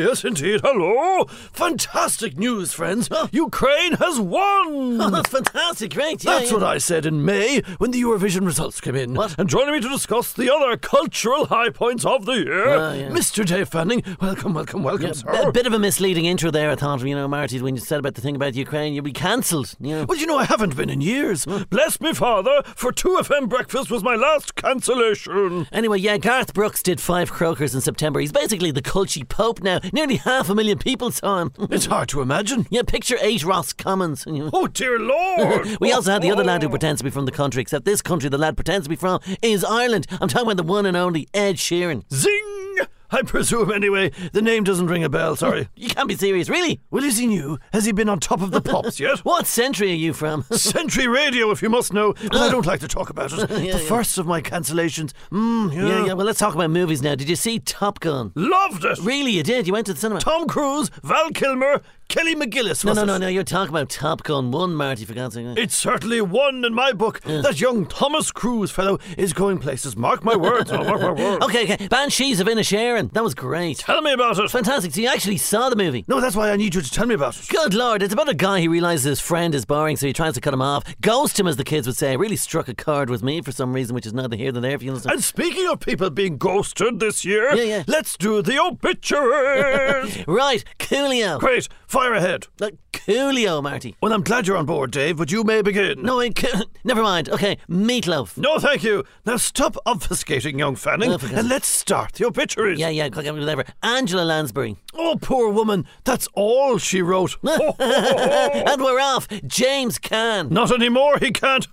Yes, indeed. Hello. Fantastic news, friends. Ukraine has won. Oh, that's fantastic, right? Yeah, that's what I said in May when the Eurovision results came in. What? And joining me to discuss the other cultural high points of the year, Mr. Dave Fanning. Welcome, sir. A bit of a misleading intro there, I thought. You know, Marty, when you said about the thing about Ukraine, you'll be cancelled. You know. Well, you know, I haven't been in years. Bless me, Father, for 2FM breakfast was my last cancellation. Anyway, yeah, Garth Brooks did 5 croakers in September. He's basically the culchy pope now. Nearly 500,000 people saw him. It's hard to imagine. Yeah, picture 8 Ross Commons. Oh, dear Lord. We also had the other lad who pretends to be from the country, except this country the lad pretends to be from is Ireland. I'm talking about the one and only Ed Sheeran. Zing! I presume, anyway. The name doesn't ring a bell, sorry. You can't be serious, really? Well, is he new? Has he been on top of the pops yet? What century are you from? Century radio, if you must know. But I don't like to talk about it. First of my cancellations. Well, let's talk about movies now. Did you see Top Gun? Loved it! Really, you did? You went to the cinema? Tom Cruise, Val Kilmer, Kelly McGillis, No, you're talking about Top Gun 1, Marty, for God's sake. It's certainly one in my book. That young Thomas Cruise fellow is going places. Mark my words. Okay. Banshees of Inisherin. That was great. Tell me about it. Fantastic. So you actually saw the movie? No, that's why I need you to tell me about it. Good Lord. It's about a guy who realises his friend is boring, so he tries to cut him off. Ghost him, as the kids would say. It really struck a chord with me for some reason, which is neither here nor there, if you understand. And speaking of people being ghosted this year, let's do the obituaries. Right. Coolio. Great. Fire ahead. Coolio, Marty. Well, I'm glad you're on board, Dave, but you may begin. Never mind. Okay, Meatloaf. No, thank you. Now stop obfuscating, young Fanning, and let's start the obituaries. Yeah, whatever. Angela Lansbury. Oh, poor woman. That's all she wrote. And we're off. James Caan. Not anymore, he can't.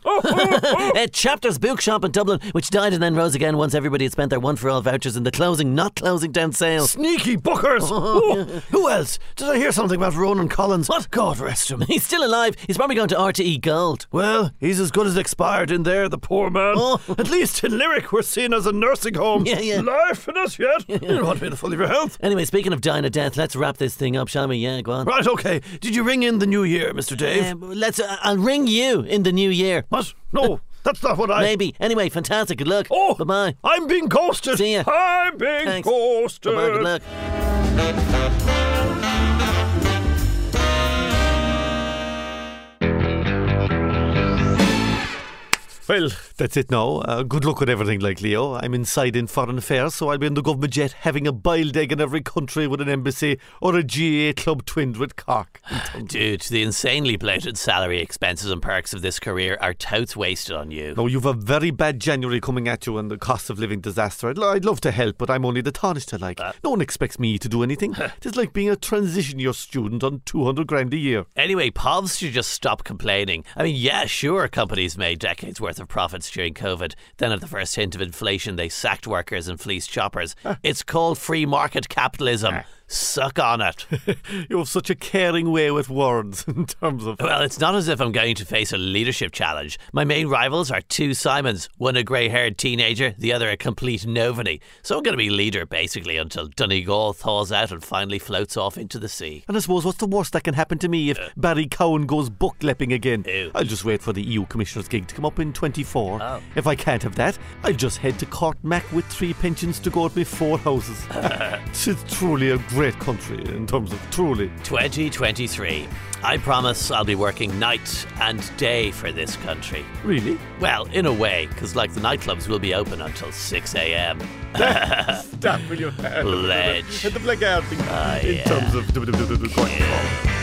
Chapters Bookshop in Dublin, which died and then rose again once everybody had spent their one-for-all vouchers in the not closing down sale. Sneaky bookers. Who else? Did I hear something about Ronan Collins? What? God rest him. He's still alive. He's probably going to RTE Gold. Well, he's as good as expired in there, the poor man. At least in Limerick, we're seen as a nursing home. Life in us yet. You don't want to be the full of your health. Anyway, speaking of dying of death, let's wrap this thing up, shall we? Yeah, go on. Right, okay. Did you ring in the new year, Mr. Dave? I'll ring you in the new year. What? No. That's not what I... Maybe. Anyway, fantastic. Good luck. Oh! Bye-bye. I'm being ghosted. See ya. I'm being ghosted. Bye-bye. Good luck. Well, that's it now. Good luck with everything, like Leo. I'm inside in foreign affairs, so I'll be in the government jet having a boiled egg in every country with an embassy or a GA club twinned with Cork. Dude, the insanely bloated salary, expenses and perks of this career are totes wasted on you. No, you've a very bad January coming at you and the cost of living disaster. I'd love to help, but I'm only the tarnisher, like. No one expects me to do anything. It is like being a transition year student on 200 grand a year. Anyway, Povs should just stop complaining. I mean, yeah, sure, companies made decades worth of profits during COVID. Then at the first hint of inflation, they sacked workers and fleeced shoppers. It's called free market capitalism. Suck on it. You have such a caring way with words in terms of... Well, it's not as if I'm going to face a leadership challenge. My main rivals are two Simons, one a grey-haired teenager, the other a complete novany. So I'm going to be leader, basically, until Donegal thaws out and finally floats off into the sea. And I suppose what's the worst that can happen to me if Barry Cowan goes bucklepping again? I'll just wait for the EU Commissioner's gig to come up in 24. If I can't have that, I'll just head to Cork Mac with 3 pensions to go at me 4 houses. It's truly a great country in terms of truly. 2023. I promise I'll be working night and day for this country. Really? Well, in a way, because the nightclubs will be open until 6 a.m. Stop with your pledge. The blackout in terms of...